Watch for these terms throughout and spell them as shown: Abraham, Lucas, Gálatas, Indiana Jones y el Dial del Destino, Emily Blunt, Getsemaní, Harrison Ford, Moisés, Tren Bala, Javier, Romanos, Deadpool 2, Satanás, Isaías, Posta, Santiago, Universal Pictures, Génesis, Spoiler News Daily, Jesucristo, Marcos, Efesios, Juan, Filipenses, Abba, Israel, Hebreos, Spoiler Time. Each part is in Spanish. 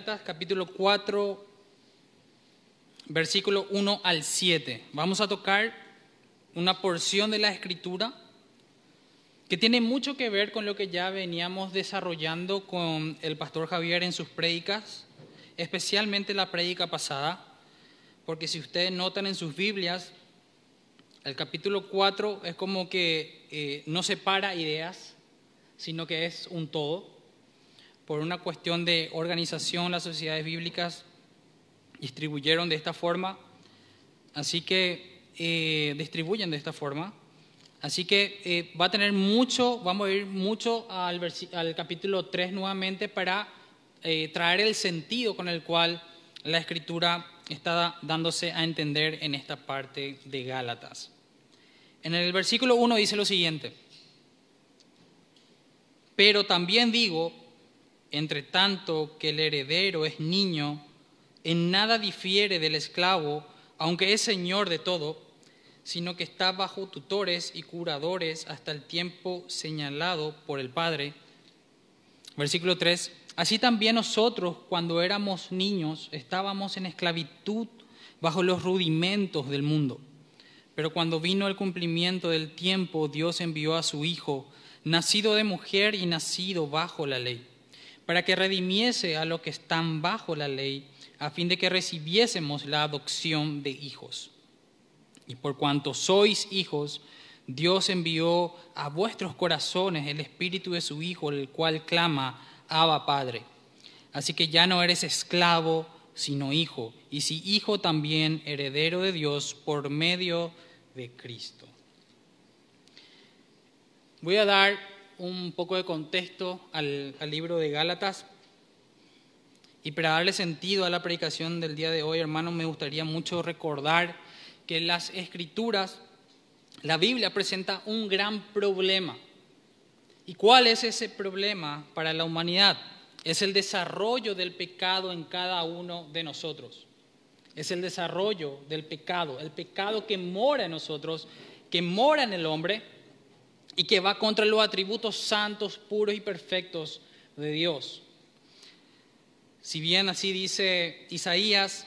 Gálatas capítulo 4, versículo 1 al 7. Vamos a tocar una porción de la Escritura que tiene mucho que ver con lo que ya veníamos desarrollando con el pastor Javier en sus prédicas, especialmente la prédica pasada, porque si ustedes notan en sus Biblias, el capítulo 4 es como que no separa ideas, sino que es un todo, por una cuestión de organización. Las sociedades bíblicas distribuyeron de esta forma, así que distribuyen de esta forma. Así que va a tener mucho, vamos a ir mucho al capítulo 3 nuevamente para traer el sentido con el cual la Escritura está dándose a entender en esta parte de Gálatas. En el versículo 1 dice lo siguiente: pero también digo, entre tanto que el heredero es niño, en nada difiere del esclavo, aunque es señor de todo, sino que está bajo tutores y curadores hasta el tiempo señalado por el Padre. Versículo 3. Así también nosotros, cuando éramos niños, estábamos en esclavitud bajo los rudimentos del mundo. Pero cuando vino el cumplimiento del tiempo, Dios envió a su Hijo, nacido de mujer y nacido bajo la ley, para que redimiese a los que están bajo la ley, a fin de que recibiésemos la adopción de hijos. Y por cuanto sois hijos, Dios envió a vuestros corazones el Espíritu de su Hijo, el cual clama, Abba, Padre. Así que ya no eres esclavo, sino hijo, y si hijo también heredero de Dios por medio de Cristo. Voy a dar un poco de contexto al libro de Gálatas. Y para darle sentido a la predicación del día de hoy, hermanos, me gustaría mucho recordar que las Escrituras, la Biblia, presenta un gran problema. ¿Y cuál es ese problema para la humanidad? Es el desarrollo del pecado en cada uno de nosotros. Es el desarrollo del pecado, el pecado que mora en nosotros, que mora en el hombre y que va contra los atributos santos, puros y perfectos de Dios. Si bien así dice Isaías,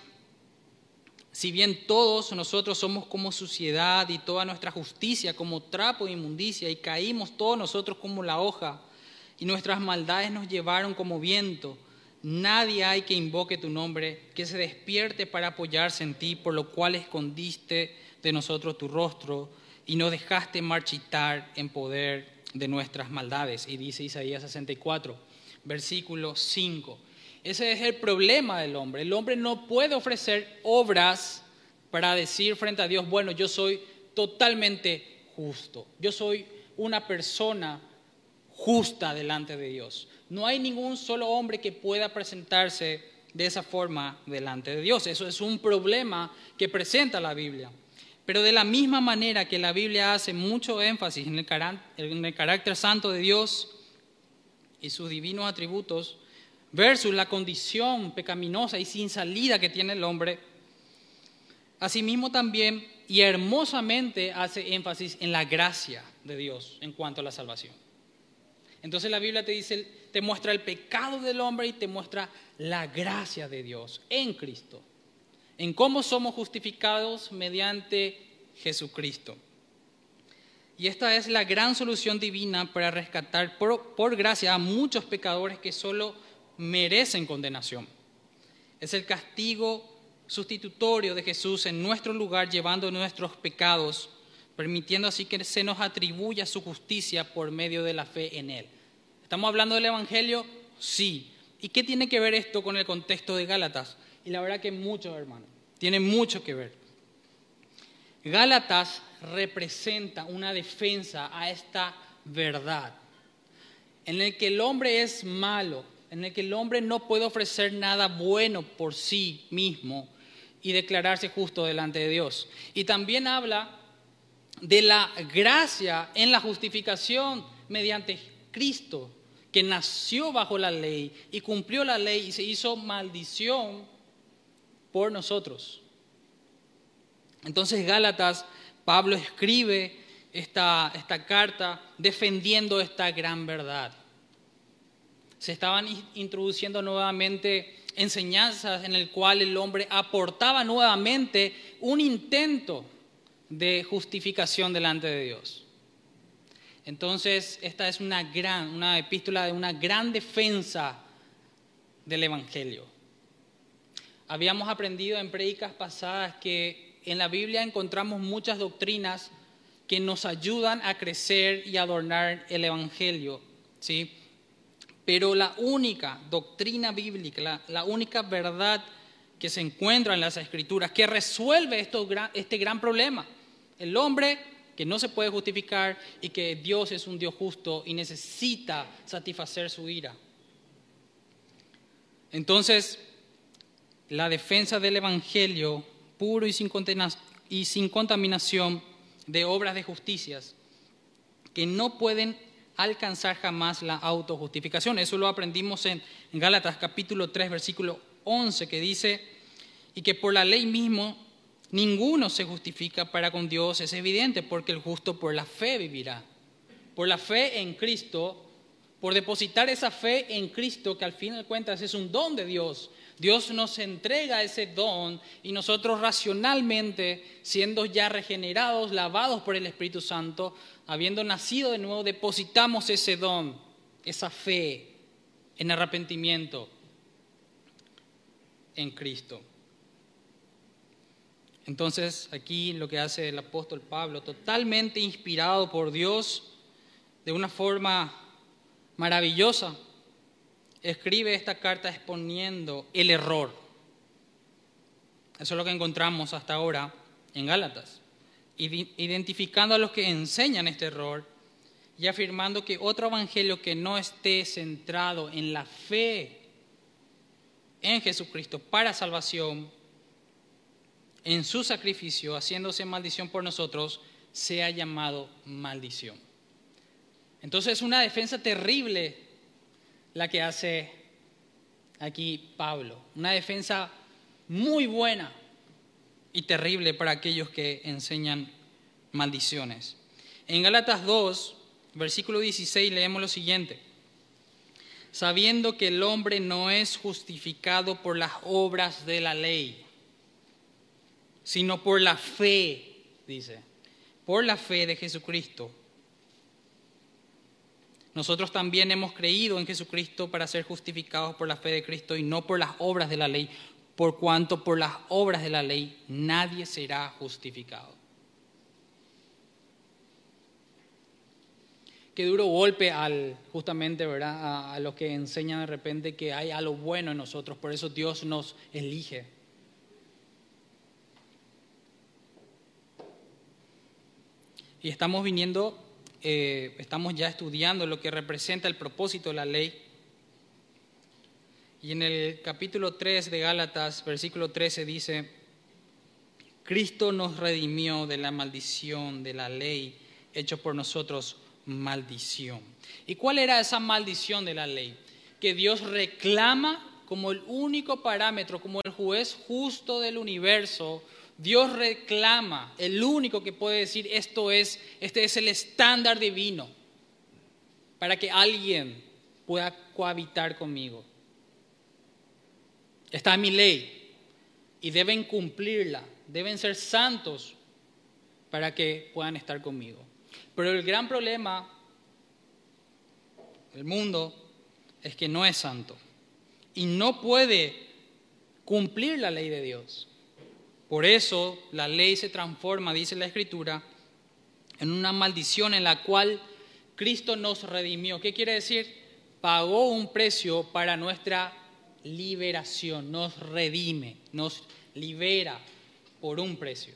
si bien todos nosotros somos como suciedad y toda nuestra justicia como trapo de inmundicia, y caímos todos nosotros como la hoja, y nuestras maldades nos llevaron como viento, nadie hay que invoque tu nombre, que se despierte para apoyarse en ti, por lo cual escondiste de nosotros tu rostro y nos dejaste marchitar en poder de nuestras maldades. Y dice Isaías 64, versículo 5. Ese es el problema del hombre. El hombre no puede ofrecer obras para decir frente a Dios, bueno, yo soy totalmente justo. Yo soy una persona justa delante de Dios. No hay ningún solo hombre que pueda presentarse de esa forma delante de Dios. Eso es un problema que presenta la Biblia. Pero de la misma manera que la Biblia hace mucho énfasis en el carácter santo de Dios y sus divinos atributos, versus la condición pecaminosa y sin salida que tiene el hombre, asimismo también y hermosamente hace énfasis en la gracia de Dios en cuanto a la salvación. Entonces la Biblia te dice, te muestra el pecado del hombre y te muestra la gracia de Dios en Cristo, en cómo somos justificados mediante Jesucristo. Y esta es la gran solución divina para rescatar por gracia a muchos pecadores que solo merecen condenación. Es el castigo sustitutorio de Jesús en nuestro lugar, llevando nuestros pecados, permitiendo así que se nos atribuya su justicia por medio de la fe en Él. ¿Estamos hablando del Evangelio? Sí. ¿Y qué tiene que ver esto con el contexto de Gálatas? Y la verdad que mucho, hermano, tiene mucho que ver. Gálatas representa una defensa a esta verdad, en el que el hombre es malo, en el que el hombre no puede ofrecer nada bueno por sí mismo y declararse justo delante de Dios. Y también habla de la gracia en la justificación mediante Cristo, que nació bajo la ley y cumplió la ley y se hizo maldición por nosotros. Entonces Gálatas, Pablo escribe esta carta defendiendo esta gran verdad. Se estaban introduciendo nuevamente enseñanzas en el cual el hombre aportaba nuevamente un intento de justificación delante de Dios. Entonces, esta es una epístola de una gran defensa del Evangelio. Habíamos aprendido en prédicas pasadas que en la Biblia encontramos muchas doctrinas que nos ayudan a crecer y adornar el Evangelio, ¿sí? Pero la única doctrina bíblica, la única verdad que se encuentra en las Escrituras, que resuelve este gran problema, el hombre que no se puede justificar y que Dios es un Dios justo y necesita satisfacer su ira. Entonces, la defensa del Evangelio puro y sin contaminación de obras de justicias que no pueden alcanzar jamás la autojustificación. Eso lo aprendimos en Gálatas capítulo 3 versículo 11 que dice: y que por la ley mismo ninguno se justifica para con Dios, es evidente, porque el justo por la fe vivirá. Por la fe en Cristo, por depositar esa fe en Cristo, que al fin de cuentas es un don de Dios. Dios nos entrega ese don y nosotros racionalmente, siendo ya regenerados, lavados por el Espíritu Santo, habiendo nacido de nuevo, depositamos ese don, esa fe en arrepentimiento en Cristo. Entonces, aquí lo que hace el apóstol Pablo, totalmente inspirado por Dios, de una forma maravillosa, escribe esta carta exponiendo el error. Eso es lo que encontramos hasta ahora en Gálatas, identificando a los que enseñan este error y afirmando que otro evangelio que no esté centrado en la fe en Jesucristo para salvación, en su sacrificio, haciéndose maldición por nosotros, sea llamado maldición. Entonces es una defensa terrible la que hace aquí Pablo. Una defensa muy buena y terrible para aquellos que enseñan maldiciones. En Gálatas 2, versículo 16, leemos lo siguiente: sabiendo que el hombre no es justificado por las obras de la ley, sino por la fe, dice, por la fe de Jesucristo. Nosotros también hemos creído en Jesucristo para ser justificados por la fe de Cristo y no por las obras de la ley, por cuanto por las obras de la ley nadie será justificado. Qué duro golpe justamente, ¿verdad?, a los que enseñan de repente que hay algo bueno en nosotros, por eso Dios nos elige. Y estamos ya estudiando lo que representa el propósito de la ley. Y en el capítulo 3 de Gálatas, versículo 13, dice: Cristo nos redimió de la maldición de la ley, hecho por nosotros maldición. ¿Y cuál era esa maldición de la ley? Que Dios reclama como el único parámetro, como el juez justo del universo. Dios reclama, el único que puede decir este es el estándar divino para que alguien pueda cohabitar conmigo. Está en mi ley y deben cumplirla, deben ser santos para que puedan estar conmigo. Pero el gran problema del mundo es que no es santo y no puede cumplir la ley de Dios. Por eso la ley se transforma, dice la Escritura, en una maldición en la cual Cristo nos redimió. ¿Qué quiere decir? Pagó un precio para nuestra liberación, nos redime, nos libera por un precio.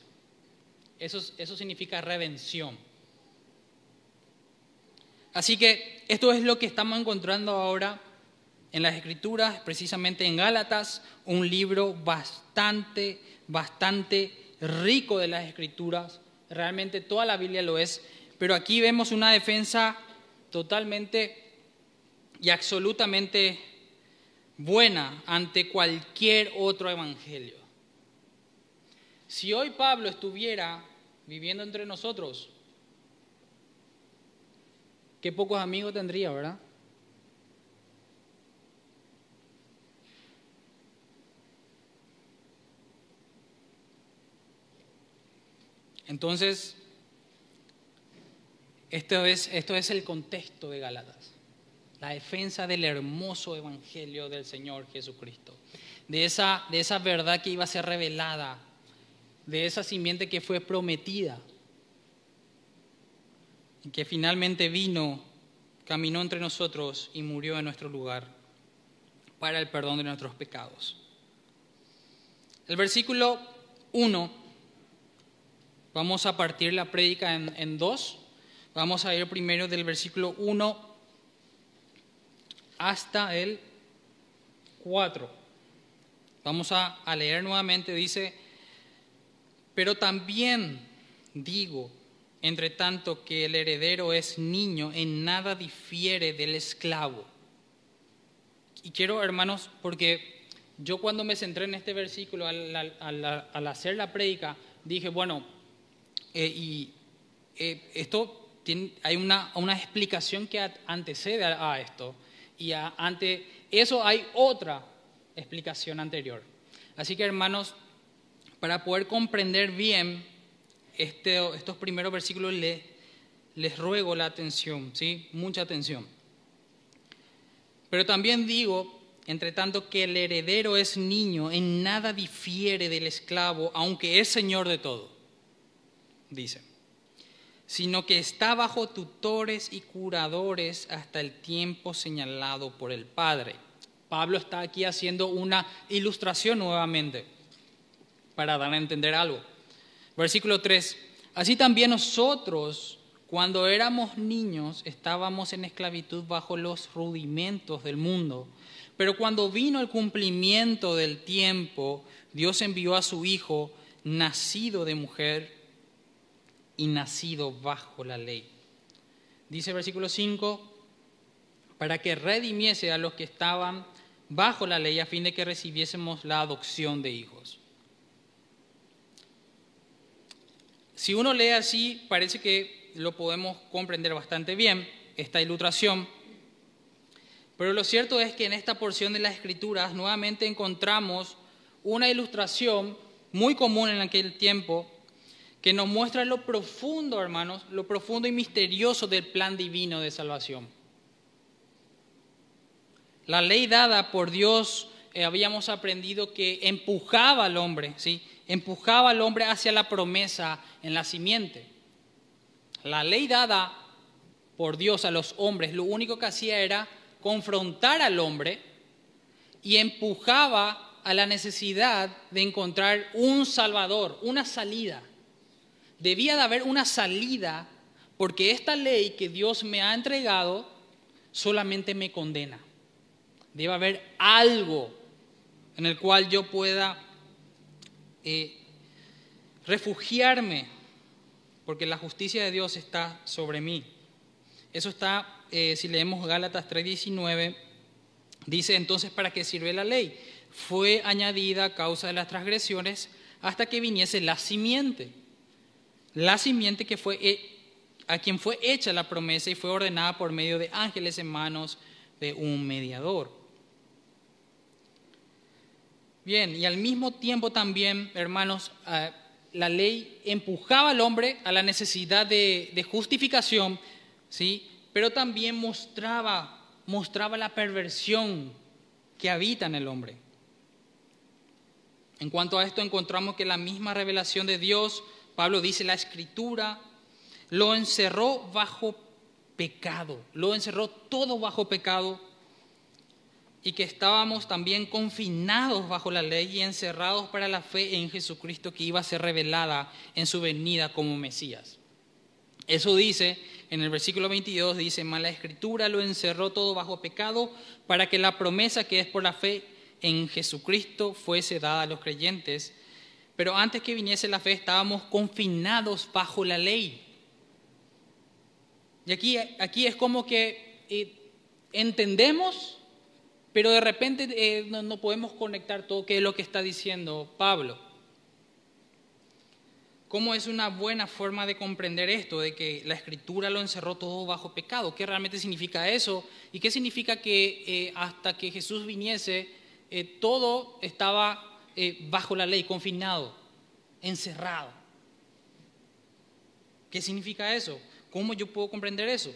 Eso significa redención. Así que esto es lo que estamos encontrando ahora en las Escrituras, precisamente en Gálatas, un libro bastante rico de las Escrituras. Realmente toda la Biblia lo es, pero aquí vemos una defensa totalmente y absolutamente buena ante cualquier otro evangelio. Si hoy Pablo estuviera viviendo entre nosotros, qué pocos amigos tendría, ¿verdad? Entonces, esto es el contexto de Gálatas. La defensa del hermoso evangelio del Señor Jesucristo. De esa verdad que iba a ser revelada. De esa simiente que fue prometida. Y que finalmente vino, caminó entre nosotros y murió en nuestro lugar. Para el perdón de nuestros pecados. El versículo 1, vamos a partir la prédica en dos. Vamos a ir primero del versículo 1 hasta el 4. Vamos a leer nuevamente, dice, pero también digo, entre tanto que el heredero es niño, en nada difiere del esclavo. Y quiero, hermanos, porque... yo cuando me centré en este versículo, al hacer la prédica, dije, bueno, esto tiene, hay una explicación que antecede a esto, y ante eso hay otra explicación anterior. Así que, hermanos, para poder comprender bien estos primeros versículos, les ruego la atención, ¿sí? Mucha atención. Pero también digo... entre tanto que el heredero es niño, en nada difiere del esclavo, aunque es señor de todo, dice, sino que está bajo tutores y curadores hasta el tiempo señalado por el Padre. Pablo está aquí haciendo una ilustración nuevamente para dar a entender algo. Versículo 3, así también nosotros, cuando éramos niños, estábamos en esclavitud bajo los rudimentos del mundo. Pero cuando vino el cumplimiento del tiempo, Dios envió a su Hijo, nacido de mujer y nacido bajo la ley. Dice versículo 5, para que redimiese a los que estaban bajo la ley, a fin de que recibiésemos la adopción de hijos. Si uno lee así, parece que lo podemos comprender bastante bien, esta ilustración. Pero lo cierto es que en esta porción de las Escrituras nuevamente encontramos una ilustración muy común en aquel tiempo que nos muestra lo profundo, hermanos, lo profundo y misterioso del plan divino de salvación. La ley dada por Dios, habíamos aprendido que empujaba al hombre, ¿sí? Empujaba al hombre hacia la promesa en la simiente. La ley dada por Dios a los hombres, lo único que hacía era confrontar al hombre y empujaba a la necesidad de encontrar un salvador, una salida. Debía de haber una salida porque esta ley que Dios me ha entregado solamente me condena. Debe haber algo en el cual yo pueda refugiarme porque la justicia de Dios está sobre mí. Eso está... si leemos Gálatas 3:19, dice entonces, ¿para qué sirve la ley? Fue añadida a causa de las transgresiones hasta que viniese la simiente que fue a quien fue hecha la promesa y fue ordenada por medio de ángeles en manos de un mediador. Bien, y al mismo tiempo también, hermanos, la ley empujaba al hombre a la necesidad de justificación, ¿sí? Pero también mostraba la perversión que habita en el hombre. En cuanto a esto, encontramos que la misma revelación de Dios, Pablo dice, la Escritura lo encerró bajo pecado, lo encerró todo bajo pecado, y que estábamos también confinados bajo la ley y encerrados para la fe en Jesucristo que iba a ser revelada en su venida como Mesías. Eso dice, en el versículo 22 dice, mas la Escritura lo encerró todo bajo pecado para que la promesa que es por la fe en Jesucristo fuese dada a los creyentes. Pero antes que viniese la fe estábamos confinados bajo la ley. Y aquí es como que entendemos, pero de repente no podemos conectar todo que es lo que está diciendo Pablo. ¿Cómo es una buena forma de comprender esto, de que la Escritura lo encerró todo bajo pecado? ¿Qué realmente significa eso? ¿Y qué significa que hasta que Jesús viniese, todo estaba bajo la ley, confinado, encerrado? ¿Qué significa eso? ¿Cómo yo puedo comprender eso?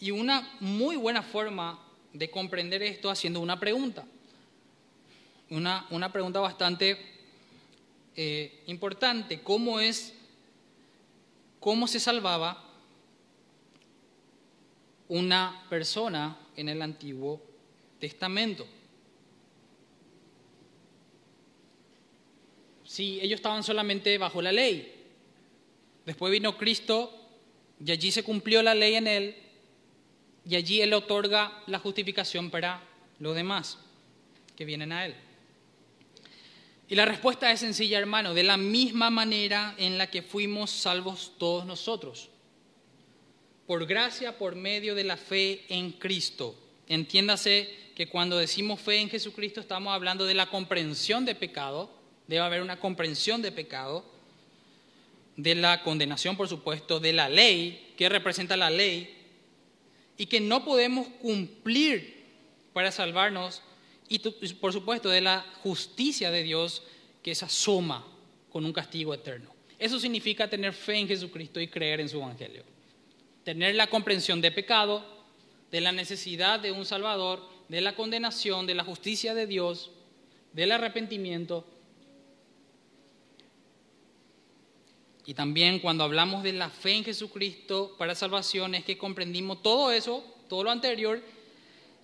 Y una muy buena forma de comprender esto haciendo una pregunta. Una pregunta bastante importante. ¿Cómo se salvaba una persona en el Antiguo Testamento? Si ellos estaban solamente bajo la ley. Después vino Cristo y allí se cumplió la ley en Él. Y allí Él otorga la justificación para los demás que vienen a Él. Y la respuesta es sencilla, hermano. De la misma manera en la que fuimos salvos todos nosotros. Por gracia, por medio de la fe en Cristo. Entiéndase que cuando decimos fe en Jesucristo estamos hablando de la comprensión de pecado. Debe haber una comprensión de pecado. De la condenación, por supuesto, de la ley. ¿Qué representa la ley? Y que no podemos cumplir para salvarnos, y por supuesto de la justicia de Dios que se asoma con un castigo eterno. Eso significa tener fe en Jesucristo y creer en su Evangelio. Tener la comprensión de pecado, de la necesidad de un Salvador, de la condenación, de la justicia de Dios, del arrepentimiento. Y también cuando hablamos de la fe en Jesucristo para salvación es que comprendimos todo eso, todo lo anterior,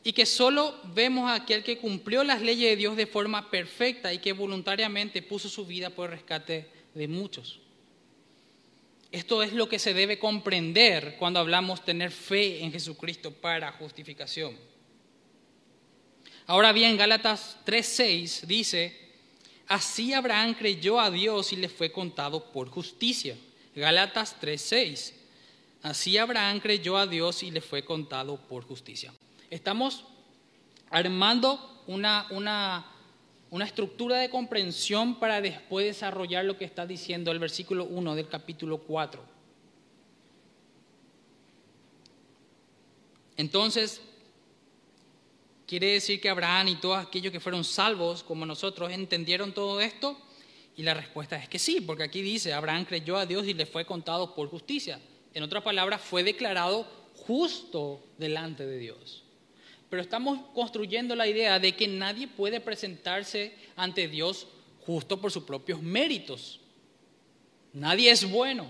y que solo vemos a aquel que cumplió las leyes de Dios de forma perfecta y que voluntariamente puso su vida por el rescate de muchos. Esto es lo que se debe comprender cuando hablamos tener fe en Jesucristo para justificación. Ahora bien, Gálatas 3:6 dice: así Abraham creyó a Dios y le fue contado por justicia. Gálatas 3:6. Así Abraham creyó a Dios y le fue contado por justicia. Estamos armando una estructura de comprensión para después desarrollar lo que está diciendo el versículo 1 del capítulo 4. Entonces, quiere decir que Abraham y todos aquellos que fueron salvos, como nosotros, ¿entendieron todo esto? Y la respuesta es que sí, porque aquí dice, Abraham creyó a Dios y le fue contado por justicia. En otras palabras, fue declarado justo delante de Dios. Pero estamos construyendo la idea de que nadie puede presentarse ante Dios justo por sus propios méritos. Nadie es bueno.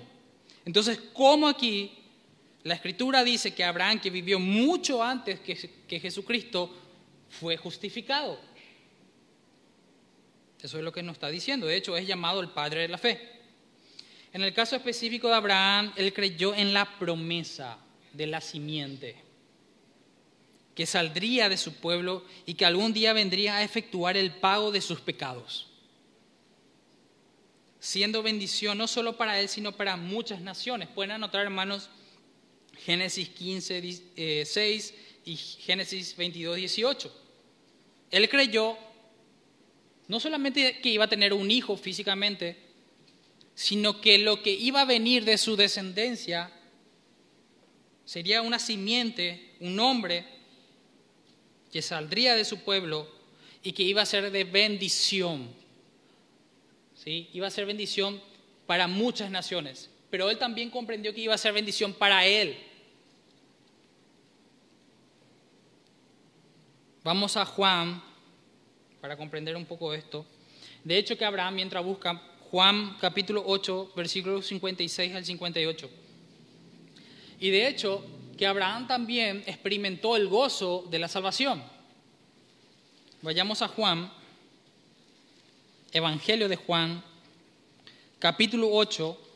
Entonces, ¿cómo aquí la Escritura dice que Abraham, que vivió mucho antes que Jesucristo, fue justificado? Eso es lo que nos está diciendo. De hecho, es llamado el padre de la fe. En el caso específico de Abraham, él creyó en la promesa de la simiente que saldría de su pueblo y que algún día vendría a efectuar el pago de sus pecados, siendo bendición no solo para él, sino para muchas naciones. Pueden anotar, hermanos, Génesis 15:6 y Génesis 22:18. Él creyó no solamente que iba a tener un hijo físicamente, sino que lo que iba a venir de su descendencia sería una simiente, un hombre que saldría de su pueblo y que iba a ser de bendición. ¿Sí? Iba a ser bendición para muchas naciones. Pero él también comprendió que iba a ser bendición para él. Vamos a Juan para comprender un poco esto. De hecho, que Abraham, mientras busca, Juan capítulo 8, versículos 56 al 58. Y de hecho, que Abraham también experimentó el gozo de la salvación. Vayamos a Juan, Evangelio de Juan, capítulo 8.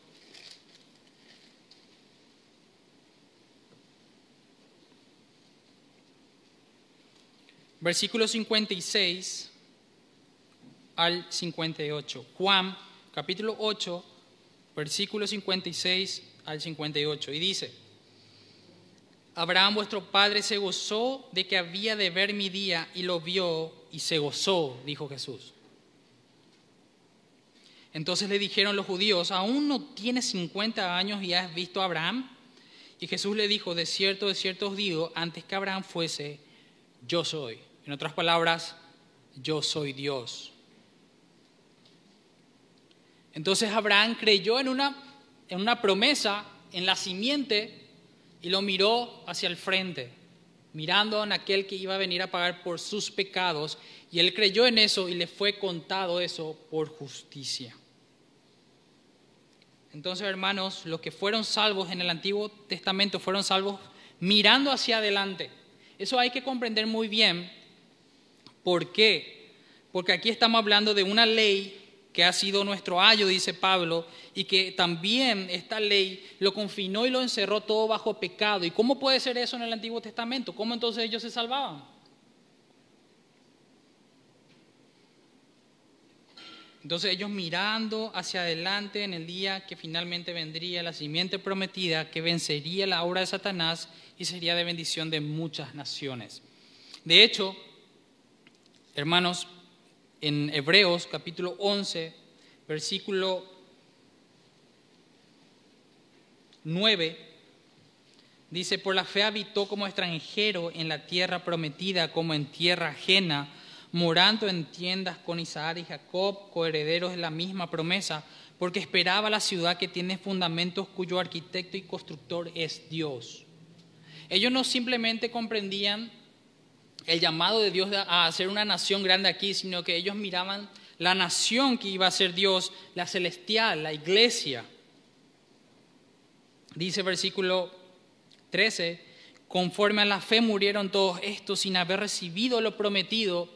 Versículo 56 al 58. Juan, capítulo 8, versículo 56 al 58. Y dice: Abraham vuestro padre se gozó de que había de ver mi día, y lo vio y se gozó, dijo Jesús. Entonces le dijeron los judíos: ¿aún no tienes 50 años y has visto a Abraham? Y Jesús le dijo: de cierto os digo, antes que Abraham fuese, yo soy. En otras palabras, yo soy Dios. Entonces Abraham creyó en una en una promesa, en la simiente, y lo miró hacia el frente, mirando en aquel que iba a venir a pagar por sus pecados, y él creyó en eso y le fue contado eso por justicia. Entonces, hermanos, los que fueron salvos en el Antiguo Testamento fueron salvos mirando hacia adelante. Eso hay que comprender muy bien. ¿Por qué? Porque aquí estamos hablando de una ley que ha sido nuestro ayo, dice Pablo, y que también esta ley lo confinó y lo encerró todo bajo pecado. ¿Y cómo puede ser eso en el Antiguo Testamento? ¿Cómo entonces ellos se salvaban? Entonces ellos mirando hacia adelante en el día que finalmente vendría la simiente prometida, que vencería la obra de Satanás y sería de bendición de muchas naciones. De hecho, hermanos, en Hebreos capítulo 11, versículo 9, dice: por la fe habitó como extranjero en la tierra prometida, como en tierra ajena, morando en tiendas con Isaac y Jacob, coherederos de la misma promesa, porque esperaba la ciudad que tiene fundamentos, cuyo arquitecto y constructor es Dios. Ellos no simplemente comprendían el llamado de Dios a hacer una nación grande aquí, sino que ellos miraban la nación que iba a ser Dios, la celestial, la iglesia. Dice versículo 13, conforme a la fe murieron todos estos sin haber recibido lo prometido.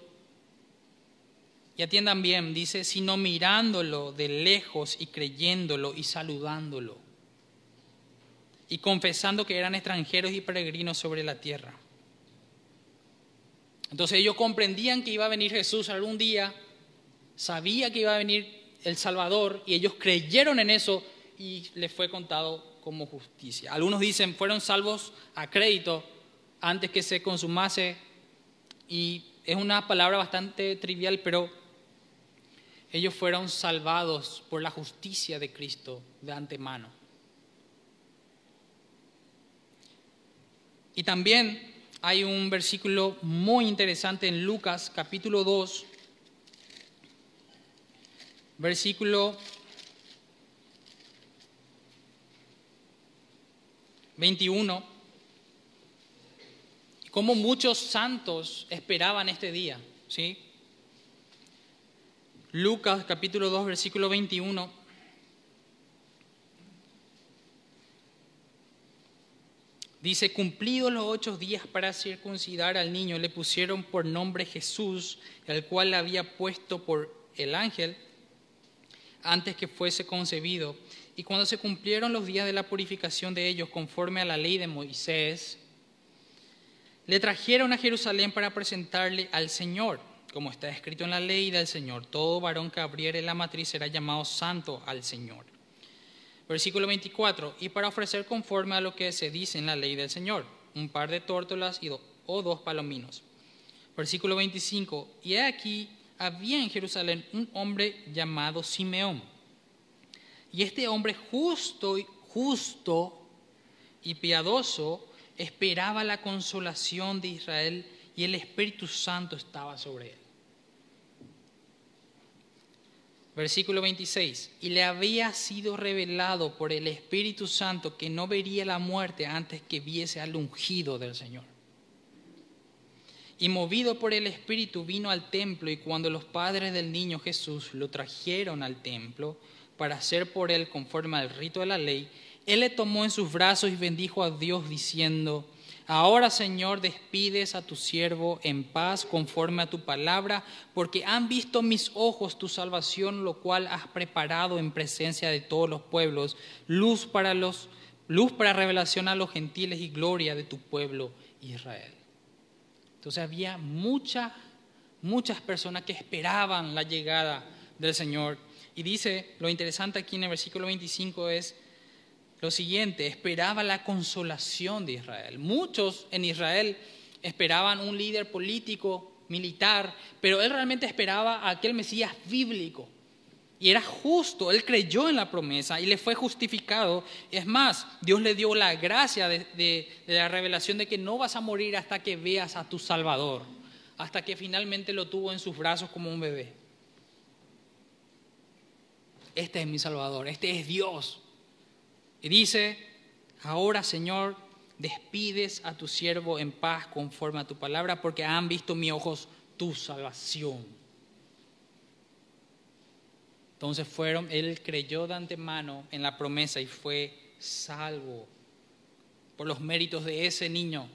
Y atiendan bien, dice, sino mirándolo de lejos y creyéndolo y saludándolo y confesando que eran extranjeros y peregrinos sobre la tierra. Entonces ellos comprendían que iba a venir Jesús algún día, sabía que iba a venir el Salvador, y ellos creyeron en eso y les fue contado como justicia. Algunos dicen fueron salvos a crédito antes que se consumase, y es una palabra bastante trivial, pero ellos fueron salvados por la justicia de Cristo de antemano. Y también hay un versículo muy interesante en Lucas, capítulo 2, versículo 21. Como muchos santos esperaban este día, ¿sí? Lucas, capítulo 2, versículo 21. Dice, cumplidos los 8 días para circuncidar al niño, le pusieron por nombre Jesús, el cual le había puesto por el ángel antes que fuese concebido. Y cuando se cumplieron los días de la purificación de ellos, conforme a la ley de Moisés, le trajeron a Jerusalén para presentarle al Señor, como está escrito en la ley del Señor: todo varón que abriere la matriz será llamado santo al Señor. Versículo 24, y para ofrecer conforme a lo que se dice en la ley del Señor, un par de tórtolas o 2 palominos. Versículo 25, y aquí había en Jerusalén un hombre llamado Simeón. Y este hombre justo y piadoso esperaba la consolación de Israel, y el Espíritu Santo estaba sobre él. Versículo 26, y le había sido revelado por el Espíritu Santo que no vería la muerte antes que viese al ungido del Señor. Y movido por el Espíritu vino al templo, y cuando los padres del niño Jesús lo trajeron al templo para hacer por él conforme al rito de la ley, él le tomó en sus brazos y bendijo a Dios diciendo: ahora, Señor, despides a tu siervo en paz conforme a tu palabra, porque han visto mis ojos tu salvación, lo cual has preparado en presencia de todos los pueblos, luz para revelación a los gentiles y gloria de tu pueblo Israel. Entonces había muchas personas que esperaban la llegada del Señor. Y dice, lo interesante aquí en el versículo 25 es lo siguiente: esperaba la consolación de Israel. Muchos en Israel esperaban un líder político, militar, pero él realmente esperaba a aquel Mesías bíblico. Y era justo, él creyó en la promesa y le fue justificado. Es más, Dios le dio la gracia de la revelación de que no vas a morir hasta que veas a tu Salvador, hasta que finalmente lo tuvo en sus brazos como un bebé. Este es mi Salvador, este es Dios. Y dice, ahora Señor, despides a tu siervo en paz conforme a tu palabra, porque han visto mis ojos tu salvación. Entonces fueron, él creyó de antemano en la promesa y fue salvo por los méritos de ese niño.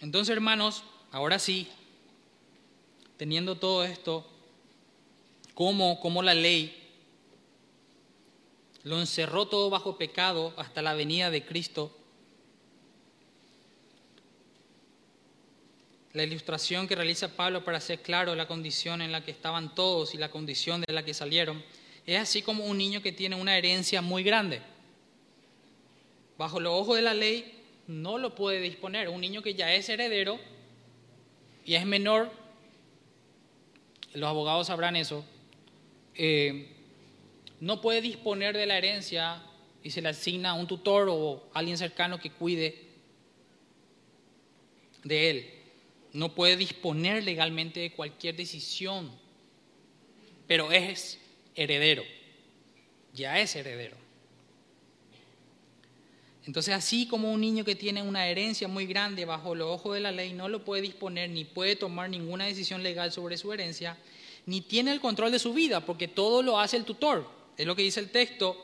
Entonces, hermanos, ahora sí, teniendo todo esto, como la ley lo encerró todo bajo pecado hasta la venida de Cristo, la ilustración que realiza Pablo para hacer claro la condición en la que estaban todos y la condición de la que salieron, es así como un niño que tiene una herencia muy grande. Bajo los ojos de la ley no lo puede disponer. Un niño que ya es heredero y es menor, los abogados sabrán eso, no puede disponer de la herencia y se le asigna a un tutor o alguien cercano que cuide de él. No puede disponer legalmente de cualquier decisión, pero es heredero, ya es heredero. Entonces, así como un niño que tiene una herencia muy grande bajo los ojos de la ley no lo puede disponer ni puede tomar ninguna decisión legal sobre su herencia, ni tiene el control de su vida, porque todo lo hace el tutor. Es lo que dice el texto: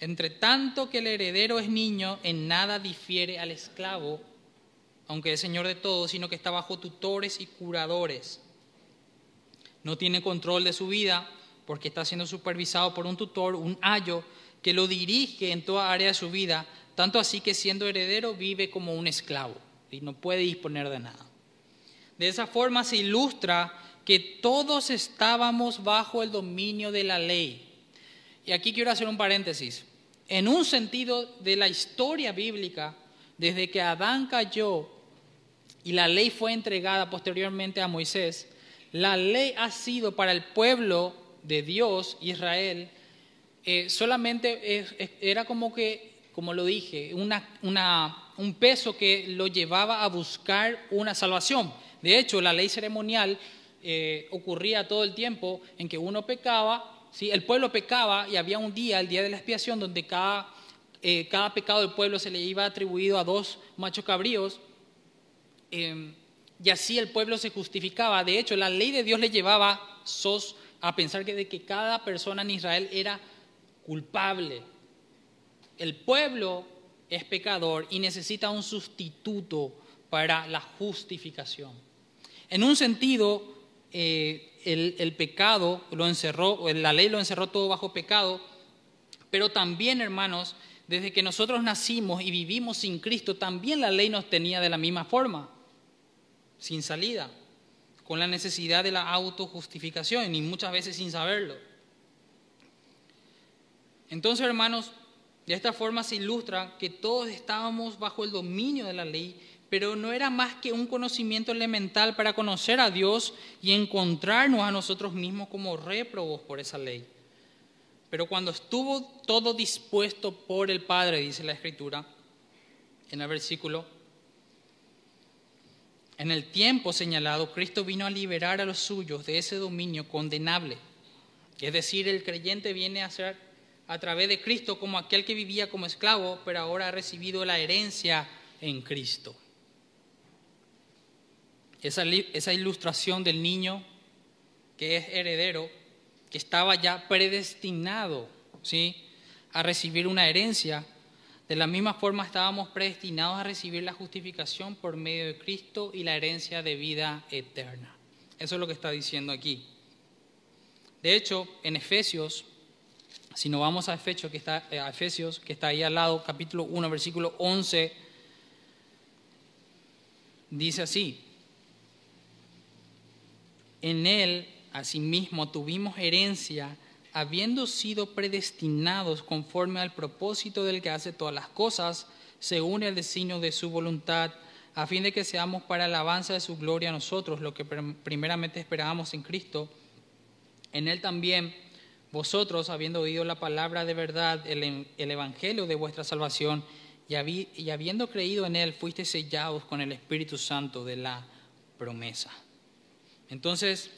entre tanto que el heredero es niño, en nada difiere al esclavo, aunque es señor de todo, sino que está bajo tutores y curadores. No tiene control de su vida porque está siendo supervisado por un tutor, un ayo, que lo dirige en toda área de su vida, tanto así que siendo heredero vive como un esclavo y no puede disponer de nada. De esa forma se ilustra que todos estábamos bajo el dominio de la ley. Y aquí quiero hacer un paréntesis. En un sentido de la historia bíblica, desde que Adán cayó y la ley fue entregada posteriormente a Moisés, la ley ha sido para el pueblo de Dios, Israel, era como lo dije, un peso que lo llevaba a buscar una salvación. De hecho, la ley ceremonial ocurría todo el tiempo en que uno pecaba, ¿sí? El pueblo pecaba y había un día, el día de la expiación, donde cada pecado del pueblo se le iba atribuido a 2 machos cabríos, y así el pueblo se justificaba. De hecho, la ley de Dios le llevaba a pensar que cada persona en Israel era culpable. El pueblo es pecador y necesita un sustituto para la justificación. En un sentido, el pecado lo encerró, la ley lo encerró todo bajo pecado, pero también, hermanos, desde que nosotros nacimos y vivimos sin Cristo, también la ley nos tenía de la misma forma, sin salida, con la necesidad de la autojustificación y muchas veces sin saberlo. Entonces, hermanos, de esta forma se ilustra que todos estábamos bajo el dominio de la ley, pero no era más que un conocimiento elemental para conocer a Dios y encontrarnos a nosotros mismos como réprobos por esa ley. Pero cuando estuvo todo dispuesto por el Padre, dice la Escritura, en el versículo, en el tiempo señalado, Cristo vino a liberar a los suyos de ese dominio condenable. Es decir, el creyente viene a ser, a través de Cristo, como aquel que vivía como esclavo, pero ahora ha recibido la herencia en Cristo. Esa ilustración del niño que es heredero, que estaba ya predestinado, ¿sí?, a recibir una herencia, de la misma forma estábamos predestinados a recibir la justificación por medio de Cristo y la herencia de vida eterna. Eso es lo que está diciendo aquí. De hecho, en Efesios, si nos vamos a Efesios, que está ahí al lado, capítulo 1, versículo 11, dice así: en él, asimismo, tuvimos herencia, habiendo sido predestinados conforme al propósito del que hace todas las cosas, según el designio de su voluntad, a fin de que seamos para alabanza de su gloria nosotros, lo que primeramente esperábamos en Cristo. En él también vosotros, habiendo oído la palabra de verdad, el evangelio de vuestra salvación, y habiendo creído en él, fuisteis sellados con el Espíritu Santo de la promesa. Entonces,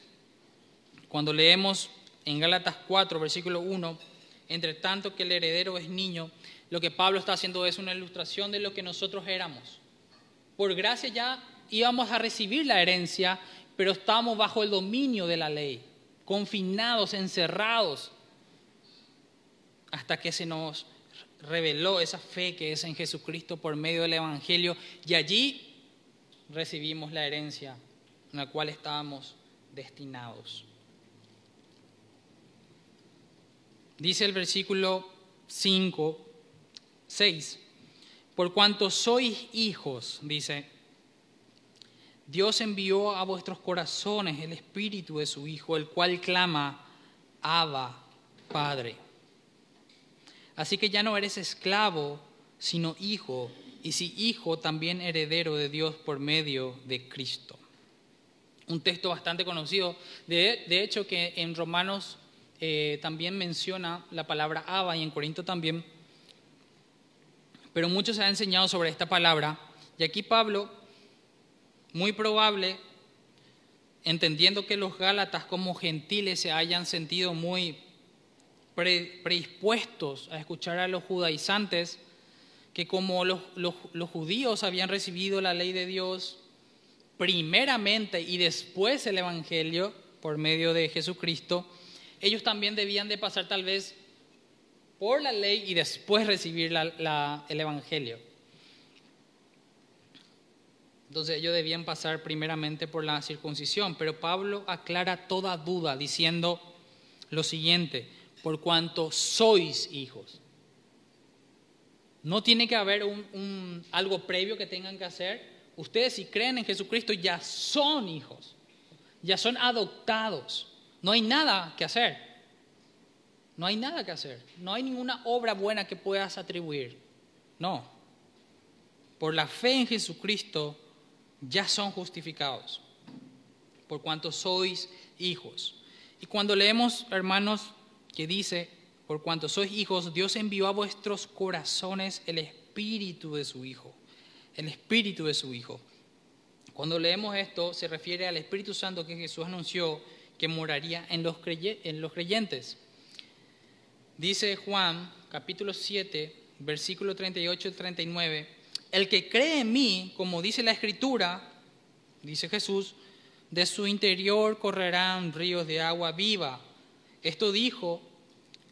Cuando leemos en Gálatas 4, versículo 1, entre tanto que el heredero es niño, lo que Pablo está haciendo es una ilustración de lo que nosotros éramos. Por gracia ya íbamos a recibir la herencia, pero estábamos bajo el dominio de la ley, confinados, encerrados, hasta que se nos reveló esa fe que es en Jesucristo por medio del Evangelio, y allí recibimos la herencia en la cual estábamos destinados. Dice el versículo 6, por cuanto sois hijos, dice, Dios envió a vuestros corazones el Espíritu de su Hijo, el cual clama, Abba, Padre. Así que ya no eres esclavo, sino hijo, y si hijo, también heredero de Dios por medio de Cristo. Un texto bastante conocido, de hecho que en Romanos también menciona la palabra Abba y en Corinto también, pero mucho se ha enseñado sobre esta palabra, y aquí Pablo, muy probable, entendiendo que los gálatas como gentiles se hayan sentido muy predispuestos a escuchar a los judaizantes, que como los judíos habían recibido la ley de Dios primeramente y después el Evangelio por medio de Jesucristo, ellos también debían de pasar tal vez por la ley y después recibir el Evangelio. Entonces ellos debían pasar primeramente por la circuncisión, pero Pablo aclara toda duda diciendo lo siguiente: por cuanto sois hijos. No tiene que haber algo previo que tengan que hacer. Ustedes, si creen en Jesucristo, ya son hijos, ya son adoptados. No hay nada que hacer. No hay nada que hacer. No hay ninguna obra buena que puedas atribuir. No. Por la fe en Jesucristo ya son justificados, por cuanto sois hijos. Y cuando leemos, hermanos, que dice, por cuanto sois hijos, Dios envió a vuestros corazones el Espíritu de su Hijo. El Espíritu de su Hijo. Cuando leemos esto, se refiere al Espíritu Santo que Jesús anunció que moraría en los creyentes. Dice Juan, capítulo 7, versículo 38-39, el que cree en mí, como dice la Escritura, dice Jesús, de su interior correrán ríos de agua viva. Esto dijo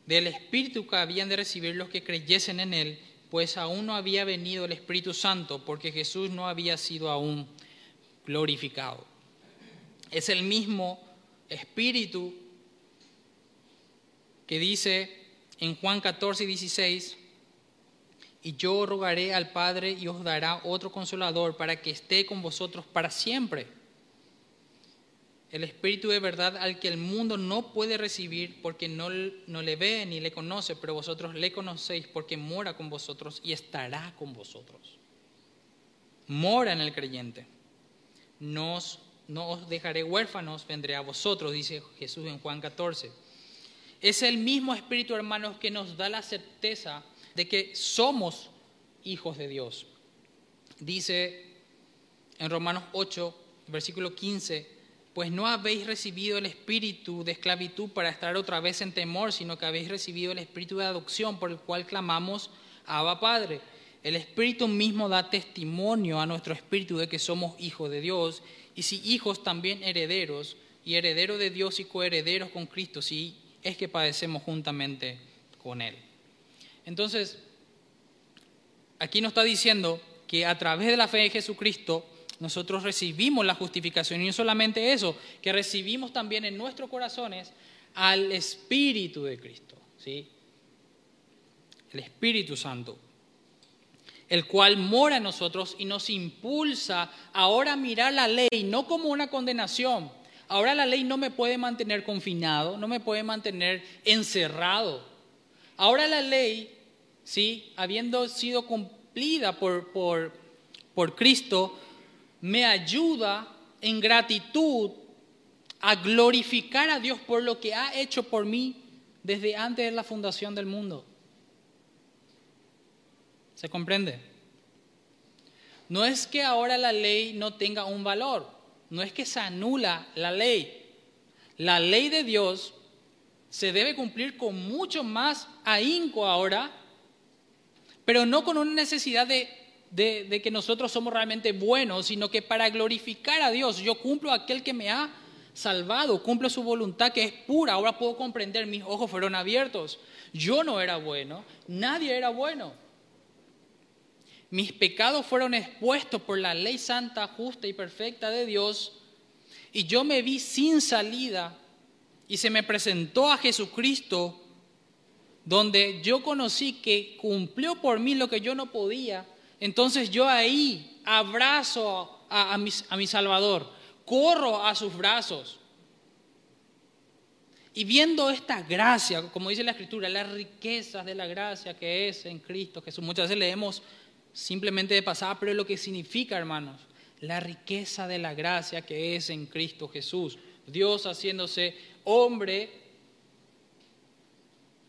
del Espíritu que habían de recibir los que creyesen en Él, pues aún no había venido el Espíritu Santo, porque Jesús no había sido aún glorificado. Es el mismo Espíritu que dice en Juan 14:16, y yo rogaré al Padre y os dará otro Consolador para que esté con vosotros para siempre. El Espíritu de verdad al que el mundo no puede recibir porque no le ve ni le conoce, pero vosotros le conocéis porque mora con vosotros y estará con vosotros. Mora en el creyente. No os dejaré huérfanos, vendré a vosotros, dice Jesús en Juan 14. Es el mismo Espíritu, hermanos, que nos da la certeza de que somos hijos de Dios. Dice en Romanos 8, versículo 15, pues no habéis recibido el espíritu de esclavitud para estar otra vez en temor, sino que habéis recibido el espíritu de adopción por el cual clamamos, Abba Padre. El espíritu mismo da testimonio a nuestro espíritu de que somos hijos de Dios, y si hijos también herederos, y herederos de Dios y coherederos con Cristo, si es que padecemos juntamente con Él. Entonces, aquí nos está diciendo que a través de la fe en Jesucristo, nosotros recibimos la justificación, y no solamente eso, que recibimos también en nuestros corazones al Espíritu de Cristo, ¿sí? El Espíritu Santo, el cual mora en nosotros y nos impulsa ahora a mirar la ley, no como una condenación. Ahora la ley no me puede mantener confinado, no me puede mantener encerrado. Ahora la ley, ¿sí? Habiendo sido cumplida por Cristo, me ayuda en gratitud a glorificar a Dios por lo que ha hecho por mí desde antes de la fundación del mundo. ¿Se comprende? No es que ahora la ley no tenga un valor, no es que se anula la ley. La ley de Dios se debe cumplir con mucho más ahínco ahora, pero no con una necesidad de que nosotros somos realmente buenos, sino que para glorificar a Dios, yo cumplo a aquel que me ha salvado, cumplo su voluntad que es pura, ahora puedo comprender, mis ojos fueron abiertos. Yo no era bueno, nadie era bueno. Mis pecados fueron expuestos por la ley santa, justa y perfecta de Dios, y yo me vi sin salida y se me presentó a Jesucristo, donde yo conocí que cumplió por mí lo que yo no podía. Entonces yo ahí abrazo a mi Salvador, corro a sus brazos. Y viendo esta gracia, como dice la Escritura, las riquezas de la gracia que es en Cristo Jesús. Muchas veces leemos simplemente de pasada, pero es lo que significa, hermanos, la riqueza de la gracia que es en Cristo Jesús. Dios haciéndose hombre,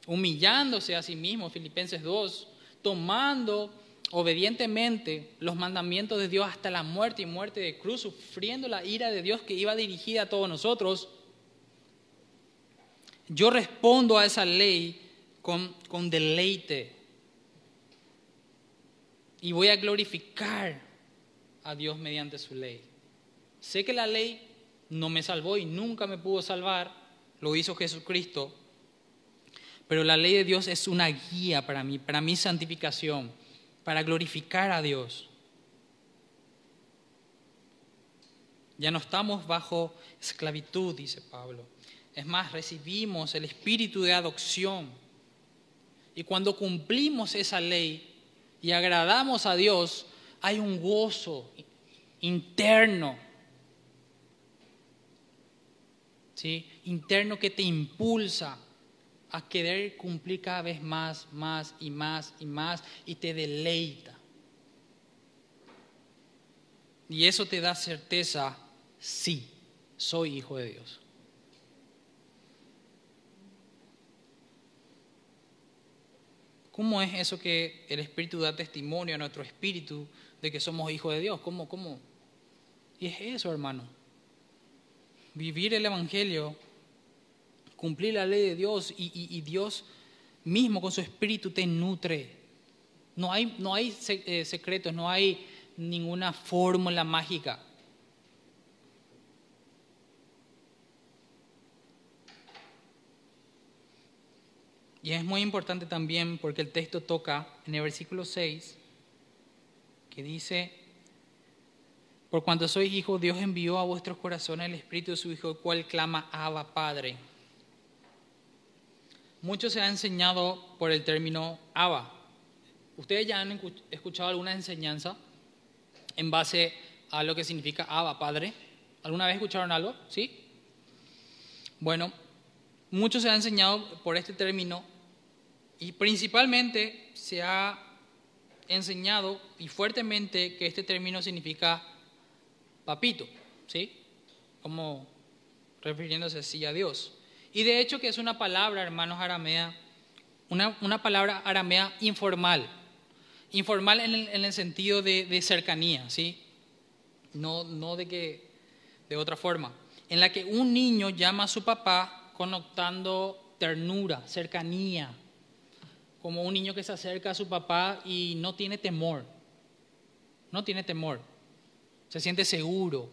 humillándose a sí mismo, Filipenses 2, tomando obedientemente los mandamientos de Dios hasta la muerte y muerte de cruz, sufriendo la ira de Dios que iba dirigida a todos nosotros. Yo respondo a esa ley con deleite y voy a glorificar a Dios mediante su ley. Sé que la ley no me salvó y nunca me pudo salvar, lo hizo Jesucristo, pero la ley de Dios es una guía para mí, para mi santificación, para glorificar a Dios. Ya no estamos bajo esclavitud, dice Pablo. Es más, recibimos el espíritu de adopción. Y cuando cumplimos esa ley y agradamos a Dios, hay un gozo interno. ¿Sí? Interno que te impulsa a querer cumplir cada vez más y te deleita. Y eso te da certeza, sí, soy hijo de Dios. ¿Cómo es eso que el Espíritu da testimonio a nuestro espíritu de que somos hijos de Dios? ¿Cómo? Y es eso, hermano. Vivir el Evangelio, cumplir la ley de Dios y Dios mismo con su Espíritu te nutre. No hay secretos, no hay ninguna fórmula mágica. Y es muy importante también porque el texto toca en el versículo 6, que dice: por cuanto sois hijos, Dios envió a vuestros corazones el Espíritu de su Hijo, el cual clama: Abba, Padre. Mucho se ha enseñado por el término Abba. Ustedes ya han escuchado alguna enseñanza en base a lo que significa Abba, Padre. ¿Alguna vez escucharon algo? ¿Sí? Bueno, mucho se ha enseñado por este término y principalmente se ha enseñado y fuertemente que este término significa papito, ¿sí? Como refiriéndose así a Dios. Y de hecho que es una palabra, hermanos, aramea, una palabra aramea informal en el sentido de cercanía, ¿sí? No de otra forma, en la que un niño llama a su papá connotando ternura, cercanía, como un niño que se acerca a su papá y no tiene temor, se siente seguro,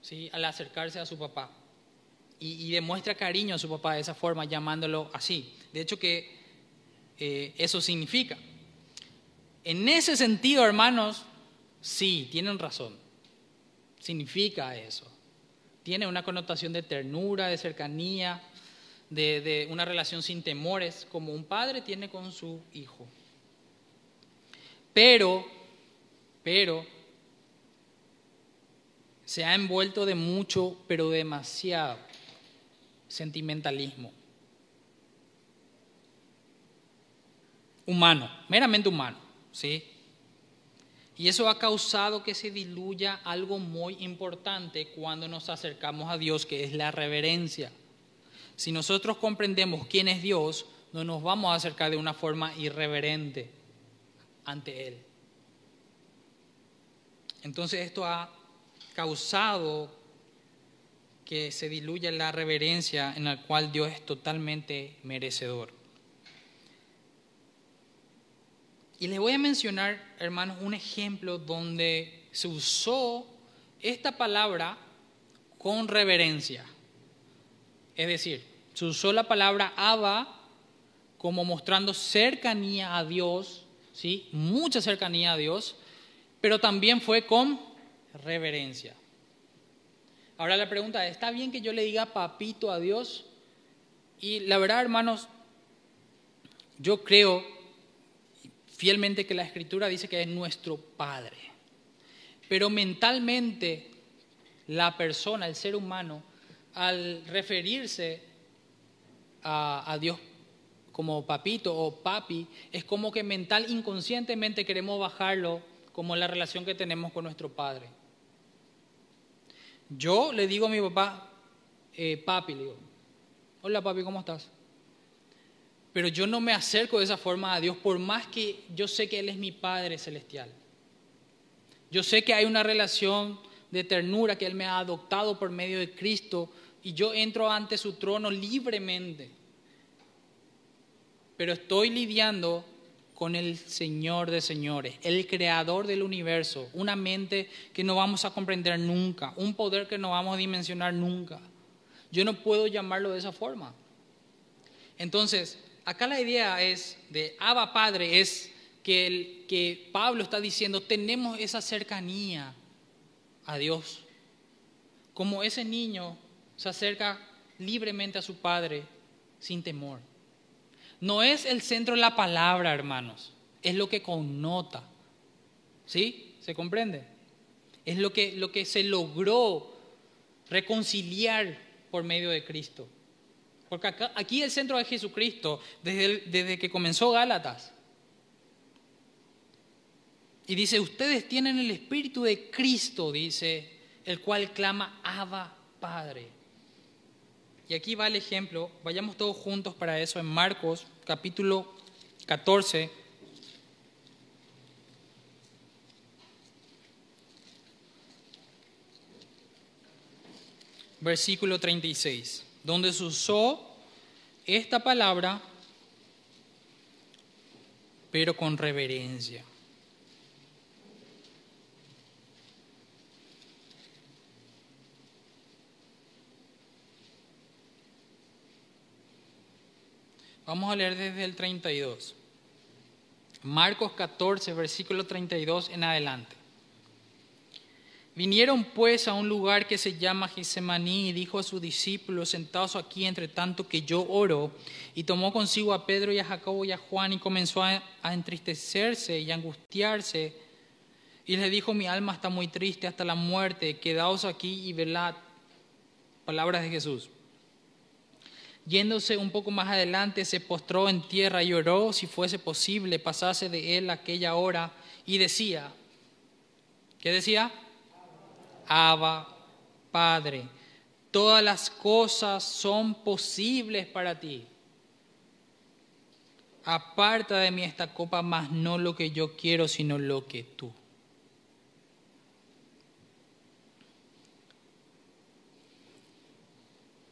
¿sí? Al acercarse a su papá y demuestra cariño a su papá de esa forma, llamándolo así. De hecho que eso significa. En ese sentido, hermanos, sí, tienen razón, significa eso. Tiene una connotación de ternura, de cercanía, de una relación sin temores, como un padre tiene con su hijo. Pero se ha envuelto de mucho, pero demasiado sentimentalismo humano, meramente humano, ¿sí? Y eso ha causado que se diluya algo muy importante cuando nos acercamos a Dios, que es la reverencia. Si nosotros comprendemos quién es Dios, no nos vamos a acercar de una forma irreverente ante Él. Entonces esto ha causado que se diluya la reverencia en la cual Dios es totalmente merecedor. Y les voy a mencionar, hermanos, un ejemplo donde se usó esta palabra con reverencia. Es decir, se usó la palabra Abba como mostrando cercanía a Dios, ¿sí? Mucha cercanía a Dios, pero también fue con reverencia. Ahora la pregunta es, ¿está bien que yo le diga papito a Dios? Y la verdad, hermanos, yo creo fielmente que la Escritura dice que es nuestro Padre. Pero mentalmente, la persona, el ser humano, al referirse a Dios como papito o papi, es como que mental, inconscientemente queremos bajarlo como la relación que tenemos con nuestro padre. Yo le digo a mi papá, papi, le digo, hola papi, ¿cómo estás? Pero yo no me acerco de esa forma a Dios, por más que yo sé que Él es mi Padre Celestial. Yo sé que hay una relación de ternura que Él me ha adoptado por medio de Cristo y yo entro ante su trono libremente. Pero estoy lidiando con el Señor de señores, el creador del universo, una mente que no vamos a comprender nunca, un poder que no vamos a dimensionar nunca. Yo no puedo llamarlo de esa forma. Entonces, acá la idea es de Abba Padre, es que Pablo está diciendo, tenemos esa cercanía a Dios. Como ese niño se acerca libremente a su padre sin temor. No es el centro de la palabra, hermanos, es lo que connota. ¿Sí? ¿Se comprende? Es lo que se logró reconciliar por medio de Cristo. Porque acá, aquí el centro es Jesucristo, desde que comenzó Gálatas. Y dice, ustedes tienen el Espíritu de Cristo, dice, el cual clama, Abba, Padre. Y aquí va el ejemplo, vayamos todos juntos para eso, en Marcos, capítulo 14. Versículo 36. Donde se usó esta palabra, pero con reverencia. Vamos a leer desde el 32. Marcos 14, versículo 32 en adelante. Vinieron pues a un lugar que se llama Getsemaní y dijo a sus discípulos, sentaos aquí entre tanto que yo oro, y tomó consigo a Pedro y a Jacobo y a Juan y comenzó a entristecerse y a angustiarse y les dijo, mi alma está muy triste hasta la muerte, quedaos aquí y velad. Palabras de Jesús. Yéndose un poco más adelante se postró en tierra y oró si fuese posible pasase de él aquella hora y decía, ¿qué decía? Abba, Padre, todas las cosas son posibles para ti. Aparta de mí esta copa, mas no lo que yo quiero, sino lo que tú.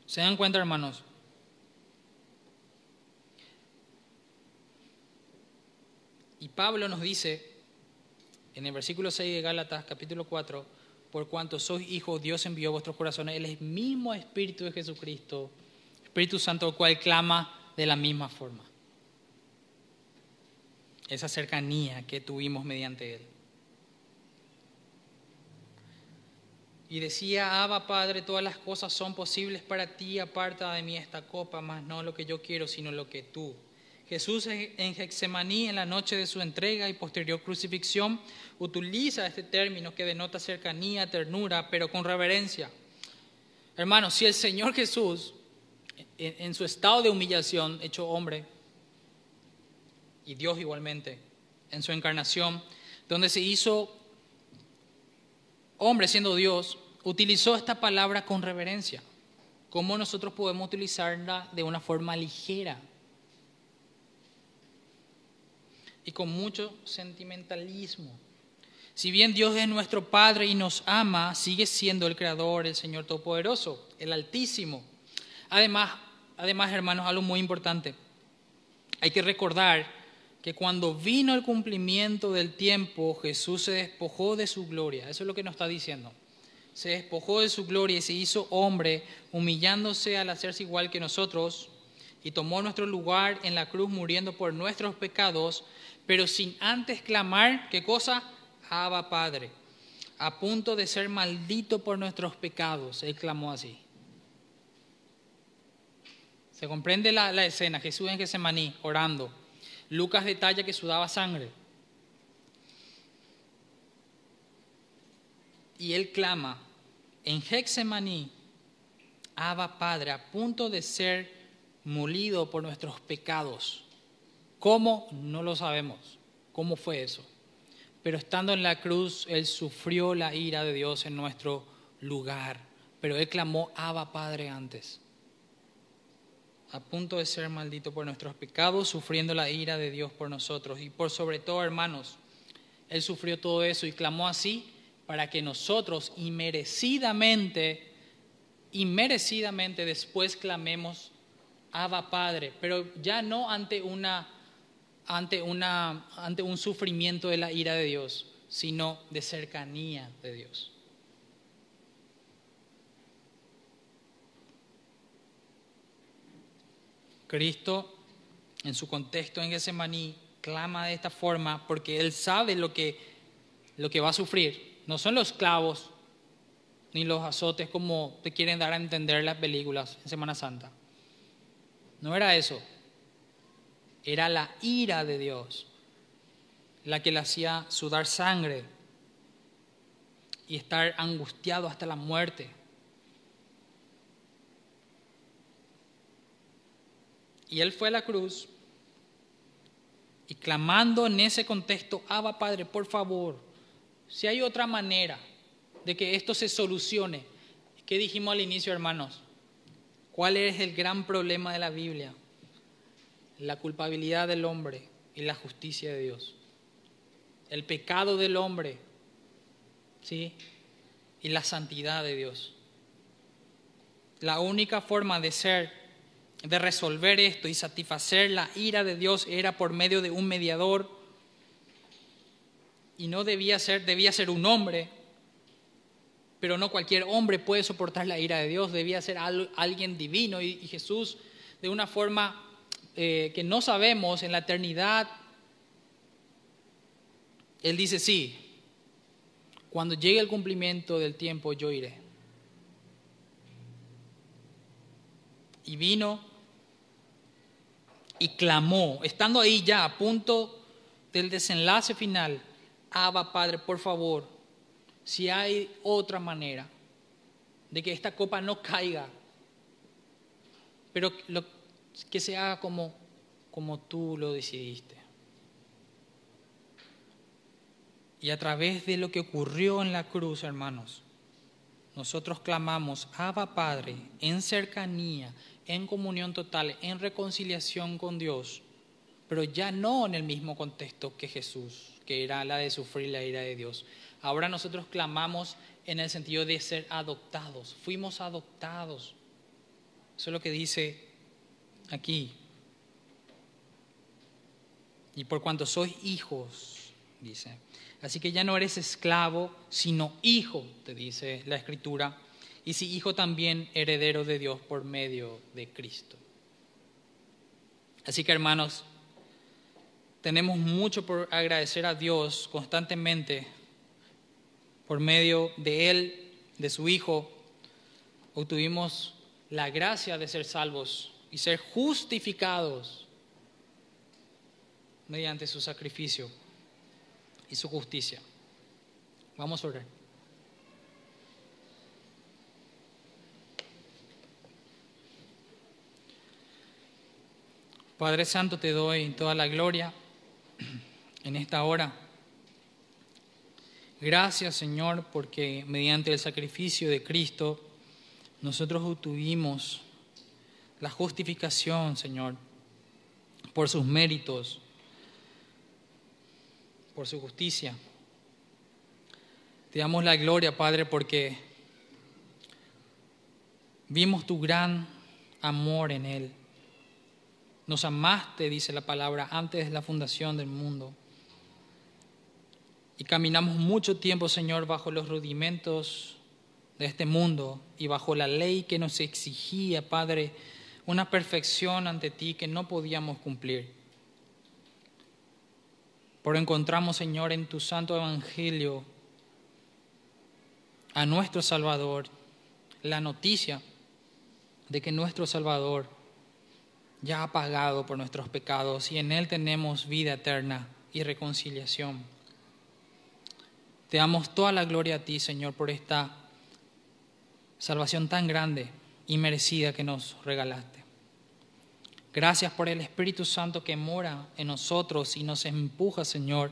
¿Se dan cuenta, hermanos? Y Pablo nos dice, en el versículo 6 de Gálatas, capítulo 4, por cuanto sois hijos, Dios envió a vuestros corazones el mismo Espíritu de Jesucristo, Espíritu Santo, el cual clama de la misma forma. Esa cercanía que tuvimos mediante Él. Y decía, Abba, Padre, todas las cosas son posibles para ti, aparta de mí esta copa, mas no lo que yo quiero, sino lo que tú. Jesús en Getsemaní, en la noche de su entrega y posterior crucifixión, utiliza este término que denota cercanía, ternura, pero con reverencia. Hermanos, si el Señor Jesús, en su estado de humillación, hecho hombre, y Dios igualmente, en su encarnación, donde se hizo hombre siendo Dios, utilizó esta palabra con reverencia. ¿Cómo nosotros podemos utilizarla de una forma ligera? Y con mucho sentimentalismo. Si bien Dios es nuestro Padre y nos ama, sigue siendo el Creador, el Señor Todopoderoso, el Altísimo. Además, hermanos, algo muy importante. Hay que recordar que cuando vino el cumplimiento del tiempo, Jesús se despojó de su gloria. Eso es lo que nos está diciendo. Se despojó de su gloria y se hizo hombre, humillándose al hacerse igual que nosotros, y tomó nuestro lugar en la cruz, muriendo por nuestros pecados, pero sin antes clamar, ¿qué cosa? Abba, Padre. A punto de ser maldito por nuestros pecados, él clamó así. Se comprende la escena, Jesús en Getsemaní, orando. Lucas detalla que sudaba sangre. Y él clama en Getsemaní, Abba Padre, a punto de ser molido por nuestros pecados. ¿Cómo? No lo sabemos. ¿Cómo fue eso? Pero estando en la cruz, él sufrió la ira de Dios en nuestro lugar. Pero él clamó, Abba Padre, antes. A punto de ser maldito por nuestros pecados, sufriendo la ira de Dios por nosotros. Y por sobre todo, hermanos, él sufrió todo eso y clamó así para que nosotros inmerecidamente después clamemos Abba Padre, pero ya no ante un sufrimiento de la ira de Dios, sino de cercanía de Dios. Cristo, en su contexto en Getsemaní, clama de esta forma porque él sabe lo que va a sufrir. No son los clavos ni los azotes como te quieren dar a entender las películas en Semana Santa. No era eso. Era la ira de Dios la que le hacía sudar sangre y estar angustiado hasta la muerte. Y él fue a la cruz y clamando en ese contexto, Abba Padre, por favor, si hay otra manera de que esto se solucione. ¿Qué dijimos al inicio, hermanos? ¿Cuál es el gran problema de la Biblia? La culpabilidad del hombre y la justicia de Dios. El pecado del hombre, ¿sí? Y la santidad de Dios. La única forma de resolver esto y satisfacer la ira de Dios era por medio de un mediador, y no debía ser un hombre, pero no cualquier hombre puede soportar la ira de Dios, debía ser alguien divino, y Jesús de una forma que no sabemos en la eternidad, él dice sí, cuando llegue el cumplimiento del tiempo yo iré. Y vino y clamó, estando ahí ya a punto del desenlace final, Abba Padre, por favor, si hay otra manera de que esta copa no caiga, pero que se haga como tú lo decidiste. Y a través de lo que ocurrió en la cruz, hermanos, nosotros clamamos, Abba Padre, en cercanía, en comunión total, en reconciliación con Dios, pero ya no en el mismo contexto que Jesús, que era la de sufrir la ira de Dios. Ahora nosotros clamamos en el sentido de ser adoptados, fuimos adoptados. Eso es lo que dice aquí. Y por cuanto sois hijos, dice. Así que ya no eres esclavo, sino hijo, te dice la Escritura. Y si hijo también, heredero de Dios por medio de Cristo. Así que, hermanos, tenemos mucho por agradecer a Dios constantemente por medio de Él, de su Hijo. Obtuvimos la gracia de ser salvos y ser justificados mediante su sacrificio y su justicia. Vamos a orar. Padre Santo, te doy toda la gloria en esta hora. Gracias, Señor, porque mediante el sacrificio de Cristo nosotros obtuvimos la justificación, Señor, por sus méritos, por su justicia. Te damos la gloria, Padre, porque vimos tu gran amor en Él. Nos amaste, dice la palabra, antes de la fundación del mundo. Y caminamos mucho tiempo, Señor, bajo los rudimentos de este mundo y bajo la ley que nos exigía, Padre, una perfección ante ti que no podíamos cumplir. Pero encontramos, Señor, en tu santo evangelio a nuestro Salvador, la noticia de que nuestro Salvador ya ha pagado por nuestros pecados y en Él tenemos vida eterna y reconciliación. Te damos toda la gloria a ti, Señor, por esta salvación tan grande y merecida que nos regalaste. Gracias por el Espíritu Santo que mora en nosotros y nos empuja, Señor,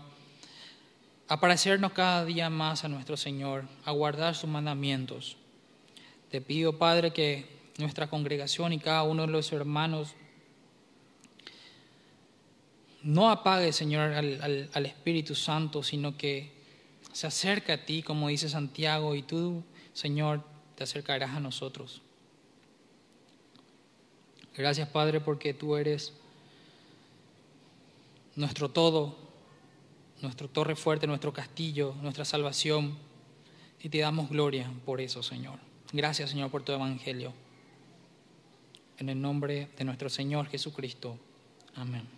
a parecernos cada día más a nuestro Señor, a guardar sus mandamientos. Te pido, Padre, que nuestra congregación y cada uno de los hermanos no apague, Señor, al Espíritu Santo, sino que se acerque a ti, como dice Santiago, y tú, Señor, te acercarás a nosotros. Gracias, Padre, porque tú eres nuestro todo, nuestra torre fuerte, nuestro castillo, nuestra salvación. Y te damos gloria por eso, Señor. Gracias, Señor, por tu evangelio. En el nombre de nuestro Señor Jesucristo. Amén.